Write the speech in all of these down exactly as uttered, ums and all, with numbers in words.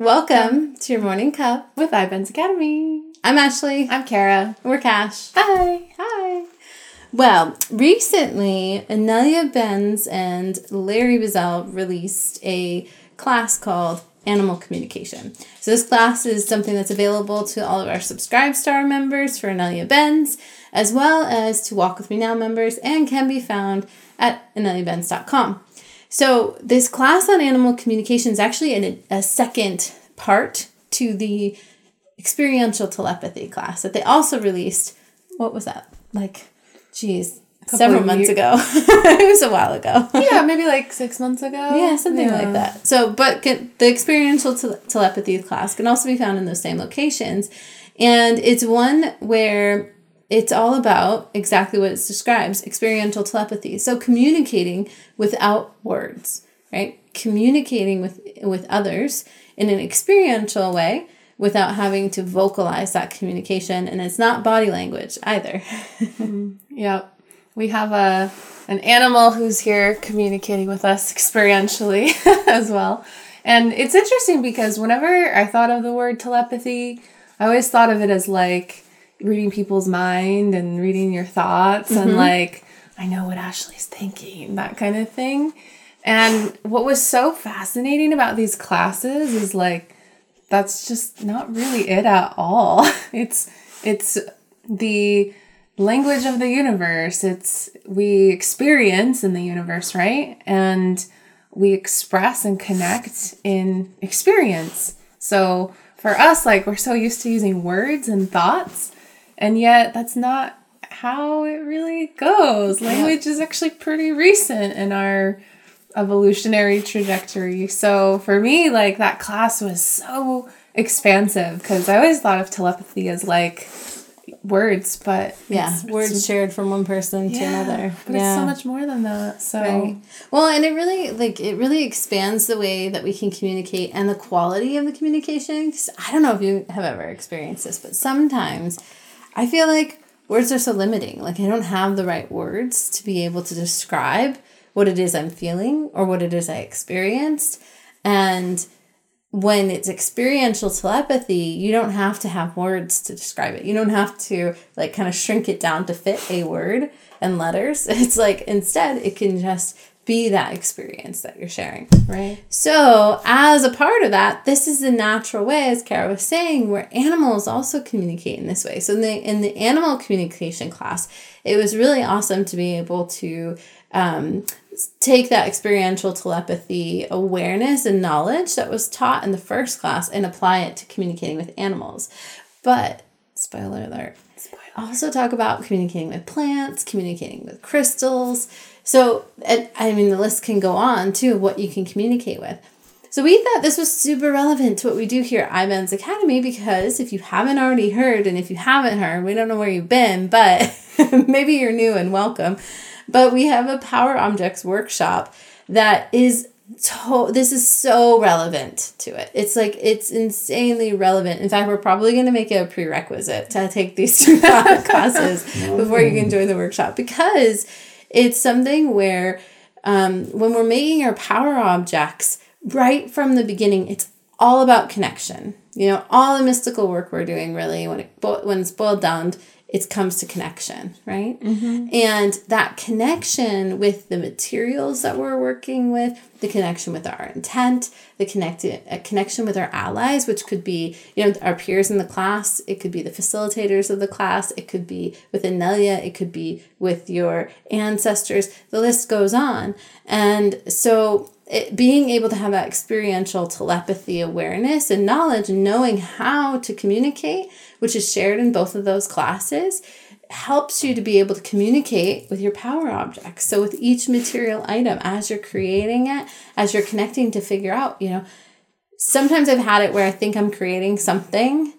Welcome to Your Morning Cup with iBenz Academy. I'm Ashley. I'm Kara. We're Kash. Hi. Hi. Well, recently, Inelia Benz and Larry Bazell released a class called Animal Communication. So this class is something that's available to all of our Subscribestar members for Inelia Benz, as well as to Walk With Me Now members, and can be found at inelia benz dot com. So this class on animal communication is actually an, a second part to the experiential telepathy class that they also released. What was that? Like, geez, several months years. ago. It was a while ago. Yeah, maybe like six months ago. Yeah, something yeah. like that. So, but can, the experiential te- telepathy class can also be found in those same locations. And it's one where it's all about exactly what it describes, experiential telepathy. So communicating without words, right? Communicating with with others in an experiential way without having to vocalize that communication. And it's not body language either. mm-hmm. Yeah. We have a an animal who's here communicating with us experientially as well. And it's interesting because whenever I thought of the word telepathy, I always thought of it as like reading people's mind and reading your thoughts mm-hmm. and like, I know what Ashley's thinking, that kind of thing. And what was so fascinating about these classes is like, that's just not really it at all. It's, it's the language of the universe. It's, we experience in the universe, right? And we express and connect in experience. So for us, like we're so used to using words and thoughts, and yet that's not how it really goes. Language yeah. is actually pretty recent in our evolutionary trajectory. So for me, like that class was so expansive because I always thought of telepathy as like words, but yeah, it's, words it's, shared from one person yeah, to another. But yeah. it's so much more than that. So right. well, and it really like it really expands the way that we can communicate and the quality of the communication. Because I don't know if you have ever experienced this, but sometimes I feel like words are so limiting. Like I don't have the right words to be able to describe what it is I'm feeling or what it is I experienced. And when it's experiential telepathy, you don't have to have words to describe it. You don't have to like kind of shrink it down to fit a word and letters. It's like instead it can just be that experience that you're sharing. Right. So as a part of that, this is the natural way, as Kara was saying, where animals also communicate in this way. So in the, in the animal communication class, it was really awesome to be able to um, take that experiential telepathy awareness and knowledge that was taught in the first class and apply it to communicating with animals. But spoiler alert, spoiler. also talk about communicating with plants, communicating with crystals. So, and, I mean, the list can go on, too, what you can communicate with. So we thought this was super relevant to what we do here at iBenz Academy, because if you haven't already heard, and if you haven't heard, we don't know where you've been, but maybe you're new and welcome. But we have a Power Objects Workshop that is, to- this is so relevant to it. It's like, it's insanely relevant. In fact, we're probably going to make it a prerequisite to take these two classes before you can join the workshop, because it's something where um, when we're making our power objects right from the beginning, it's all about connection. You know, all the mystical work we're doing really, when it bo- when it's boiled down, it comes to connection, right? Mm-hmm. And that connection with the materials that we're working with, the connection with our intent, the connect- a connection with our allies, which could be, you know, our peers in the class. It could be the facilitators of the class. It could be with Inelia. It could be with your ancestors. The list goes on. And so it, being able to have that experiential telepathy awareness and knowledge and knowing how to communicate, which is shared in both of those classes, helps you to be able to communicate with your power objects. So with each material item, as you're creating it, as you're connecting to figure out, you know, sometimes I've had it where I think I'm creating something,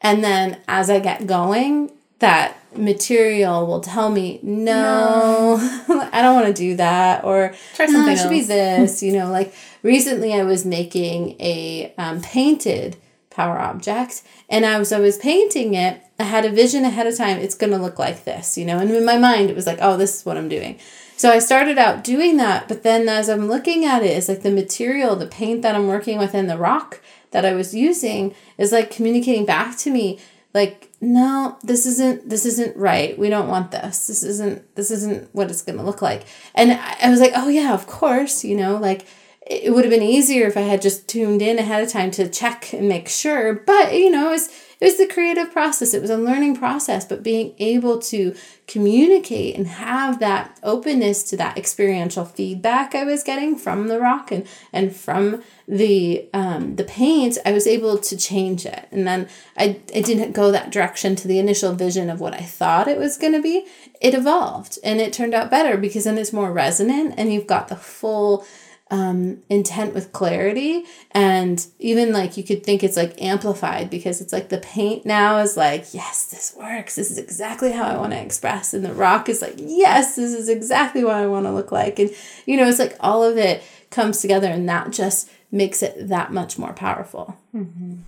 and then as I get going, that material will tell me, no, no. I don't want to do that, or try something no, it should else. be this, you know, like recently I was making a um, painted power object, and as I was painting it, I had a vision ahead of time, it's going to look like this, you know, and in my mind it was like, oh, this is what I'm doing. So I started out doing that, but then as I'm looking at it, it's like the material, the paint that I'm working with and the rock that I was using is like communicating back to me, like, no, this isn't, this isn't right. We don't want this. This isn't, this isn't what it's going to look like. And I was like, oh yeah, of course, you know, like it would have been easier if I had just tuned in ahead of time to check and make sure. But, you know, it was, it was the creative process. It was a learning process, but being able to communicate and have that openness to that experiential feedback I was getting from the rock and, and from the um the paint, I was able to change it. And then I, I didn't go that direction to the initial vision of what I thought it was going to be. It evolved and it turned out better because then it's more resonant and you've got the full Um, intent with clarity. And even like you could think it's like amplified because it's like the paint now is like, yes, this works. This is exactly how I want to express. And the rock is like, yes, this is exactly what I want to look like. And, you know, it's like all of it comes together and that just makes it that much more powerful. Mm-hmm.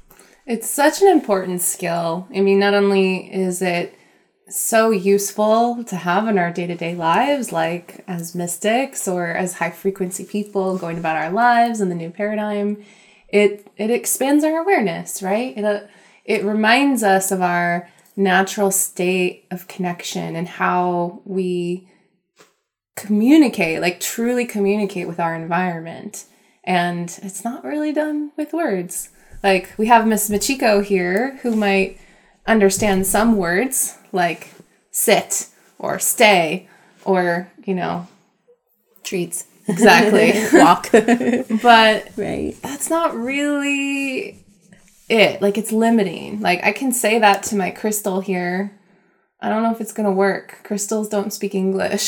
It's such an important skill. I mean, not only is it so useful to have in our day-to-day lives, like as mystics or as high-frequency people going about our lives in the new paradigm, it it expands our awareness, right? It, uh, it reminds us of our natural state of connection and how we communicate, like truly communicate with our environment. And it's not really done with words. Like we have Miss Michiko here who might understand some words, like sit or stay or, you know, treats. Exactly. Walk. But right. That's not really it. Like it's limiting. Like I can say that to my crystal here. I don't know if it's going to work. Crystals don't speak English,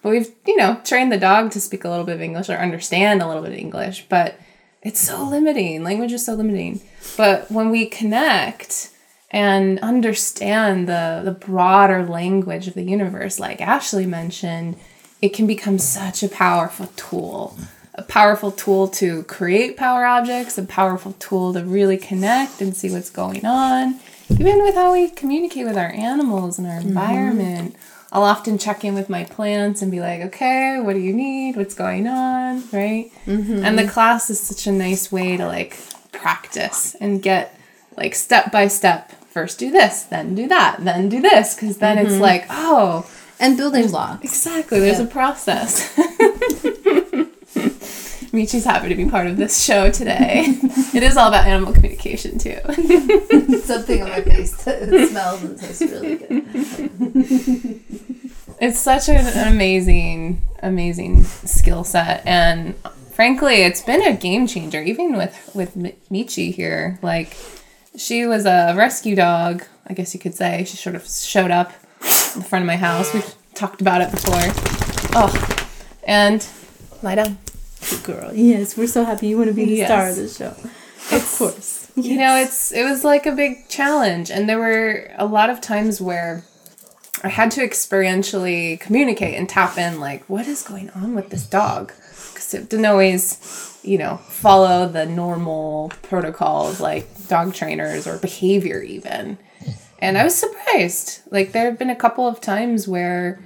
but we've, you know, trained the dog to speak a little bit of English or understand a little bit of English, but it's so limiting. Language is so limiting. But when we connect and understand the, the broader language of the universe, like Ashley mentioned, it can become such a powerful tool. A powerful tool to create power objects, a powerful tool to really connect and see what's going on. Even with how we communicate with our animals and our environment. Mm-hmm. I'll often check in with my plants and be like, okay, what do you need? What's going on, right? Mm-hmm. And the class is such a nice way to like practice and get like step by step. First do this, then do that, then do this, because then mm-hmm. It's like, oh. And building blocks. Exactly, there's yeah. a process. Michi's happy to be part of this show today. It is all about animal communication, too. Something on my face that smells and tastes really good. It's such an amazing, amazing skill set, and frankly, it's been a game changer, even with, with Michi here, like, she was a rescue dog, I guess you could say. She sort of showed up in front of my house. We've talked about it before. Oh, and lie down. Good girl. Yes, we're so happy you want to be the yes. star of the show. It's, of course. Yes. You know, it's it was like a big challenge. And there were a lot of times where I had to experientially communicate and tap in, like, what is going on with this dog? Because it didn't always, you know, follow the normal protocols like dog trainers or behavior even. And I was surprised. Like there have been a couple of times where,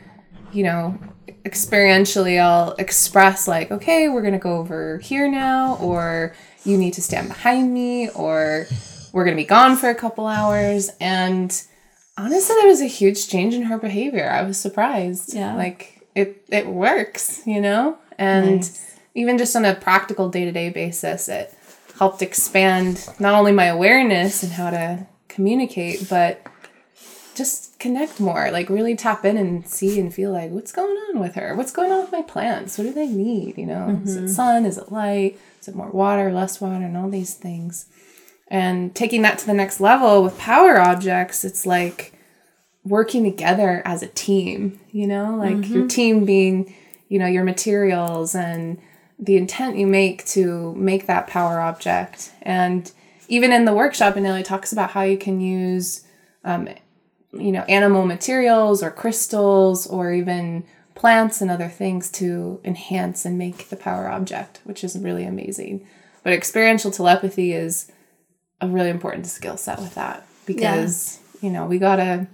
you know, experientially I'll express like, okay, we're going to go over here now, or you need to stand behind me, or we're going to be gone for a couple hours. And honestly, there was a huge change in her behavior. I was surprised. Yeah. Like it, it works, you know? And nice. Even just on a practical day-to-day basis, it helped expand not only my awareness and how to communicate, but just connect more, like really tap in and see and feel like what's going on with her? What's going on with my plants? What do they need? You know, mm-hmm. Is it sun? Is it light? Is it more water, less water, and all these things. And taking that to the next level with power objects, it's like working together as a team, you know, like mm-hmm. your team being, you know, your materials and the intent you make to make that power object. And even in the workshop, Inelia talks about how you can use, um, you know, animal materials or crystals or even plants and other things to enhance and make the power object, which is really amazing. But experiential telepathy is a really important skill set with that because, yeah. you know, we got to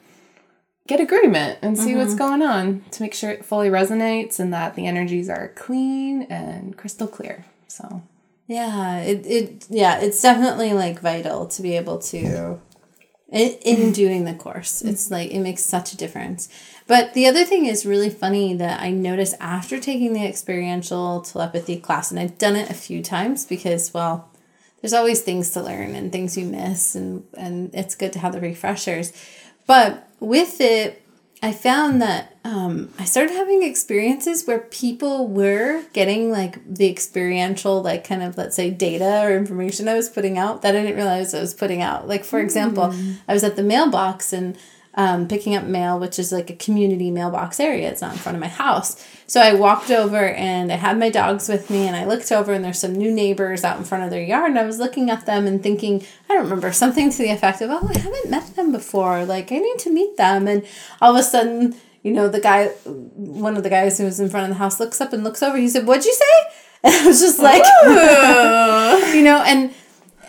get agreement and see mm-hmm. what's going on to make sure it fully resonates and that the energies are clean and crystal clear. So Yeah, it, it yeah, it's definitely like vital to be able to yeah. in, in doing the course. It's like it makes such a difference. But the other thing is really funny that I noticed after taking the experiential telepathy class, and I've done it a few times because, well, there's always things to learn and things you miss, and, and it's good to have the refreshers. But with it, I found that um, I started having experiences where people were getting, like, the experiential, like, kind of, let's say, data or information I was putting out that I didn't realize I was putting out. Like, for example, mm. I was at the mailbox and um, picking up mail, which is, like, a community mailbox area. It's not in front of my house. So I walked over, and I had my dogs with me, and I looked over, and there's some new neighbors out in front of their yard, and I was looking at them and thinking, I don't remember, something to the effect of, oh, I haven't met them before, like, I need to meet them, and all of a sudden, you know, the guy, one of the guys who was in front of the house looks up and looks over, he said, what'd you say? And I was just like, you know, and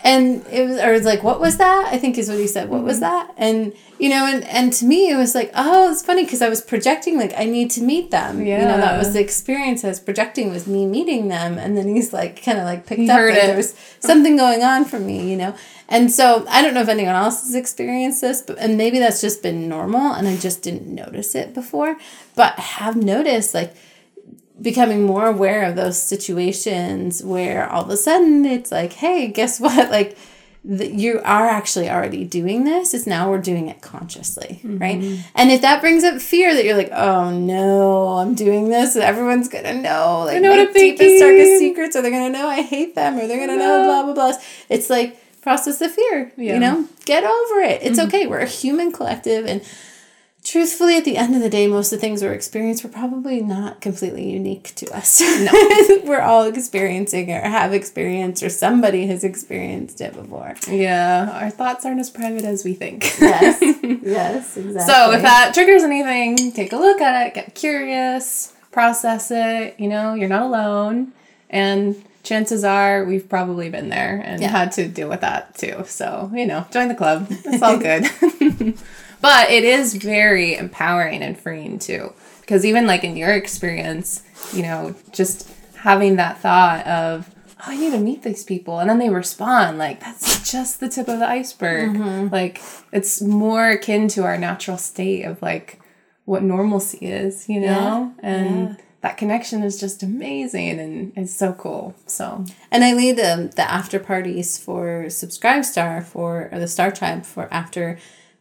And it was, or it's like, what was that? I think is what he said. What was that? And, you know, and, and to me, it was like, oh, it's funny because I was projecting, like, I need to meet them. Yeah. You know, that was the experience I was projecting was me meeting them. And then he's like, kind of like picked he up that there was something going on for me, you know. And so I don't know if anyone else has experienced this, but and maybe that's just been normal and I just didn't notice it before. But I have noticed, like, becoming more aware of those situations where all of a sudden it's like, hey, guess what? Like, the, you are actually already doing this. It's now we're doing it consciously, mm-hmm. right? And if that brings up fear that you're like, oh, no, I'm doing this. Everyone's going to know. Like, I know my deepest, darkest secrets, or they're going to know I hate them, or they're going to no. know blah, blah, blah. It's like, process the fear, yeah. you know? Get over it. It's mm-hmm. okay. We're a human collective, and truthfully, at the end of the day, most of the things we're experiencing were probably not completely unique to us. No. We're all experiencing or have experienced, or somebody has experienced it before. Yeah, our thoughts aren't as private as we think. Yes, yes, exactly. So if that triggers anything, take a look at it, get curious, process it. You know, you're not alone, and chances are we've probably been there and yeah. had to deal with that too. So, you know, join the club. It's all good. But it is very empowering and freeing, too, because even, like, in your experience, you know, just having that thought of, oh, I need to meet these people, and then they respond, like, that's just the tip of the iceberg. Mm-hmm. Like, it's more akin to our natural state of, like, what normalcy is, you know? Yeah. And yeah. that connection is just amazing, and it's so cool. So, and I lead um, the after parties for Subscribestar, for or the Star Tribe, for after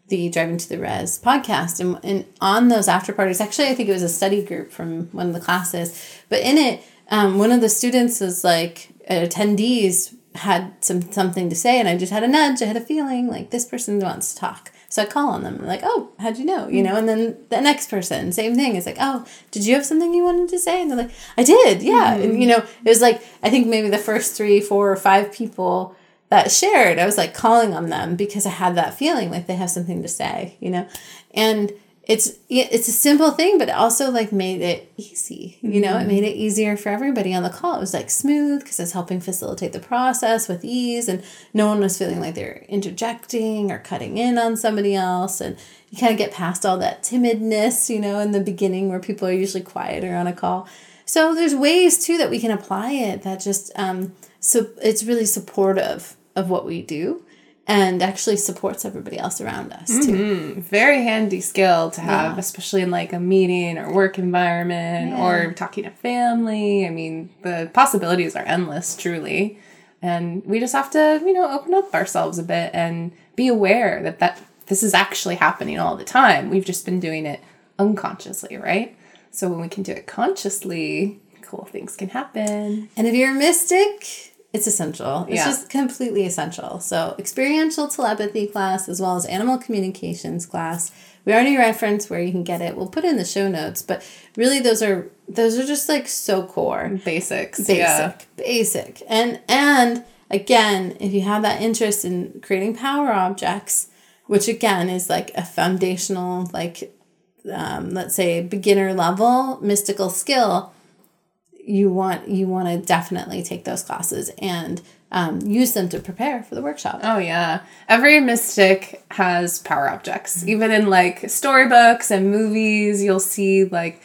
the Driving to the Res podcast. And, and on those after parties, actually, I think it was a study group from one of the classes, but in it, um, one of the students was like, uh, attendees had some something to say, and I just had a nudge, I had a feeling, like, this person wants to talk. So I call on them, I'm like, oh, how'd you know? You know, and then the next person, same thing. It's like, oh, did you have something you wanted to say? And they're like, I did, yeah. Mm-hmm. And, you know, it was like, I think maybe the first three, four, or five people that shared, I was like calling on them because I had that feeling like they have something to say, you know, and it's, it's a simple thing, but it also, like, made it easy, you know, mm-hmm. it made it easier for everybody on the call. It was, like, smooth because it's helping facilitate the process with ease, and no one was feeling like they're interjecting or cutting in on somebody else. And you kind of get past all that timidness, you know, in the beginning where people are usually quieter on a call. So there's ways too that we can apply it that just, um, so it's really supportive of what we do, and actually supports everybody else around us too. Mm-hmm. Very handy skill to have, yeah. especially in, like, a meeting or work environment yeah. or talking to family. I mean, the possibilities are endless, truly. And we just have to, you know, open up ourselves a bit and be aware that, that this is actually happening all the time. We've just been doing it unconsciously, right? So when we can do it consciously, cool things can happen. And if you're a mystic, it's essential. It's yeah. just completely essential. So experiential telepathy class, as well as animal communications class. We already referenced where you can get it. We'll put it in the show notes, but really those are those are just, like, so core. Basics. Basic. Yeah. Basic. And and again, if you have that interest in creating power objects, which again is, like, a foundational, like, um, let's say beginner level mystical skill, you want you want to definitely take those classes and um, use them to prepare for the workshop. Oh, yeah. Every mystic has power objects. Mm-hmm. Even in, like, storybooks and movies, you'll see, like,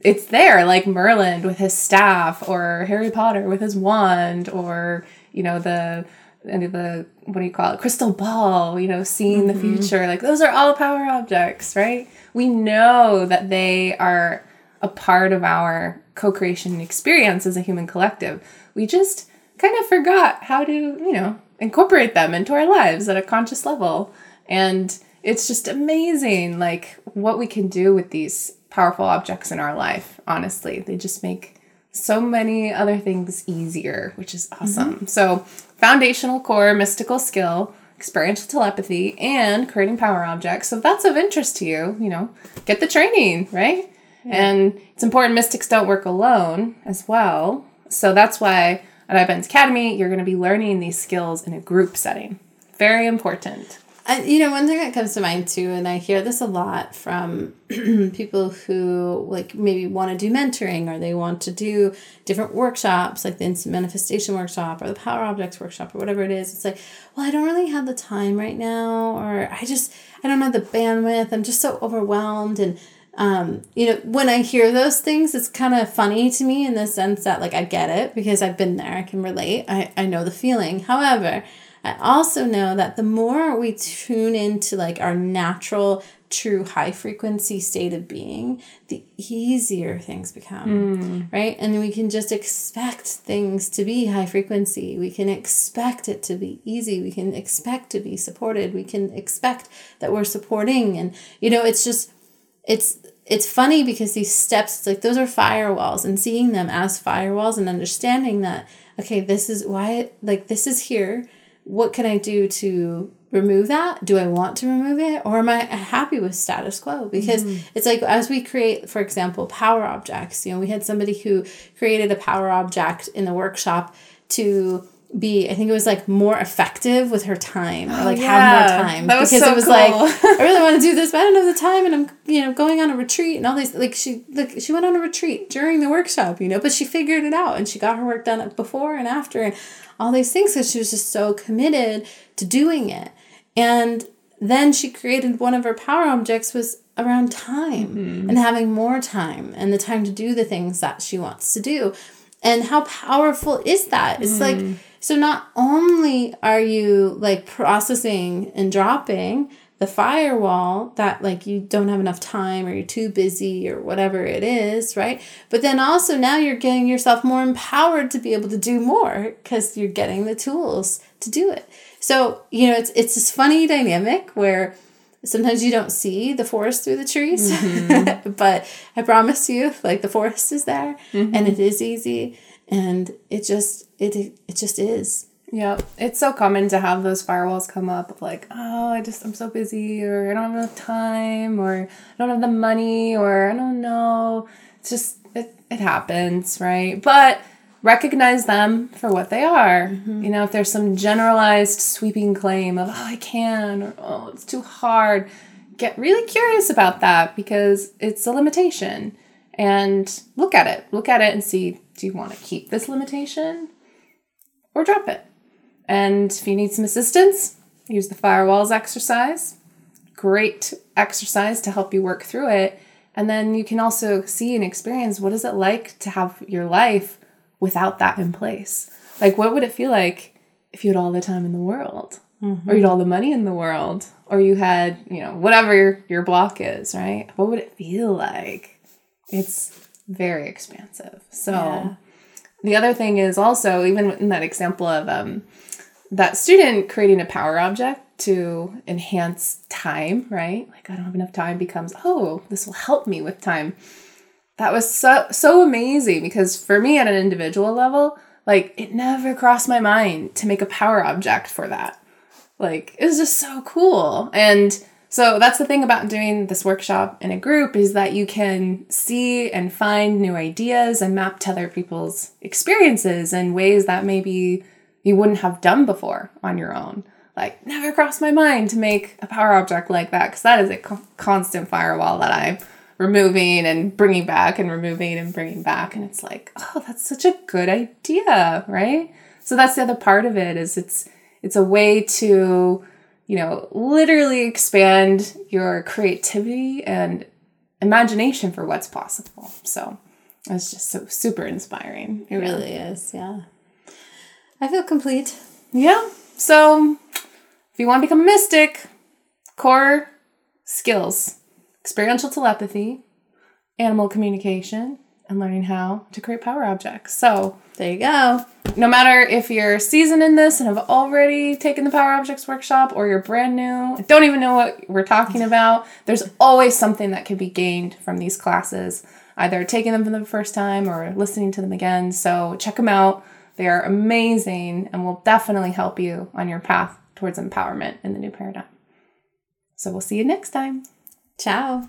it's there, like Merlin with his staff, or Harry Potter with his wand, or, you know, the, any of the, what do you call it, crystal ball, you know, seeing mm-hmm. the future. Like, those are all power objects, right? We know that they are a part of our co-creation experience as a human collective. We just kind of forgot how to, you know, incorporate them into our lives at a conscious level. And it's just amazing, like, what we can do with these powerful objects in our life, honestly. They just make so many other things easier, which is awesome. Mm-hmm. So foundational core, mystical skill, experiential telepathy, and creating power objects. So if that's of interest to you, you know, get the training, right? Yeah. And it's important mystics don't work alone as well. So that's why at iBenz Academy, you're going to be learning these skills in a group setting. Very important. I, you know, one thing that comes to mind too, and I hear this a lot from people who like maybe want to do mentoring, or they want to do different workshops like the Instant Manifestation Workshop or the Power Objects Workshop or whatever it is. It's like, well, I don't really have the time right now, or I just, I don't have the bandwidth. I'm just so overwhelmed. And, um, you know, when I hear those things, it's kind of funny to me in the sense that like, I get it because I've been there. I can relate. I, I know the feeling. However, I also know that the more we tune into like our natural, true, high frequency state of being, the easier things become, mm. right? And we can just expect things to be high frequency. We can expect it to be easy. We can expect to be supported. We can expect that we're supporting. And, you know, it's just, it's, it's funny because these steps, it's like those are firewalls, and seeing them as firewalls and understanding that, okay, this is why, like, this is here. What can I do to remove that? Do I want to remove it? Or am I happy with status quo? Because mm. it's like as we create, for example, power objects, you know, we had somebody who created a power object in the workshop to be, I think it was like more effective with her time, or like oh, yeah. have more time. That was because so it was cool. Like, I really want to do this, but I don't have the time, and I'm, you know, going on a retreat and all these, like she, like she went on a retreat during the workshop, you know, but she figured it out and she got her work done before and after and all these things because she was just so committed to doing it. And then she created one of her power objects was around time mm-hmm. and having more time and the time to do the things that she wants to do. And how powerful is that? It's mm. like, so not only are you like processing and dropping the firewall that like you don't have enough time or you're too busy or whatever it is, right? But then also now you're getting yourself more empowered to be able to do more because you're getting the tools to do it. So, you know, it's it's this funny dynamic where sometimes you don't see the forest through the trees, mm-hmm. but I promise you, like the forest is there mm-hmm. and it is easy and it just, it, it just is. Yeah, it's so common to have those firewalls come up of like, oh, I just, I'm so busy, or I don't have enough time, or I don't have the money, or I don't know. It's just, it, it happens, right? But recognize them for what they are. Mm-hmm. You know, if there's some generalized sweeping claim of, oh, I can, or oh, it's too hard, get really curious about that because it's a limitation. And look at it. Look at it and see, do you want to keep this limitation or drop it? And if you need some assistance, use the firewalls exercise. Great exercise to help you work through it. And then you can also see and experience what is it like to have your life without that in place. Like, what would it feel like if you had all the time in the world mm-hmm. or you had all the money in the world, or you had, you know, whatever your, your block is, right? What would it feel like? It's very expansive. So yeah. The other thing is also, even in that example of um, that student creating a power object to enhance time, right? Like, I don't have enough time becomes, oh, this will help me with time. That was so, so amazing because for me at an individual level, like it never crossed my mind to make a power object for that. Like, it was just so cool. And so that's the thing about doing this workshop in a group is that you can see and find new ideas and map to other people's experiences in ways that maybe you wouldn't have done before on your own. Like, never crossed my mind to make a power object like that because that is a co- constant firewall that I'm removing and bringing back and removing and bringing back. And it's like, oh, that's such a good idea, right? So that's the other part of it is it's it's a way to, you know, literally expand your creativity and imagination for what's possible. So it's just so super inspiring. It yeah. really is. Yeah. I feel complete. Yeah. So if you want to become a mystic, core skills, experiential telepathy, animal communication, and learning how to create power objects. So there you go. No matter if you're seasoned in this and have already taken the Power Objects Workshop, or you're brand new, I don't even know what we're talking about, there's always something that can be gained from these classes, either taking them for the first time or listening to them again. So check them out. They are amazing and will definitely help you on your path towards empowerment in the new paradigm. So we'll see you next time. Ciao.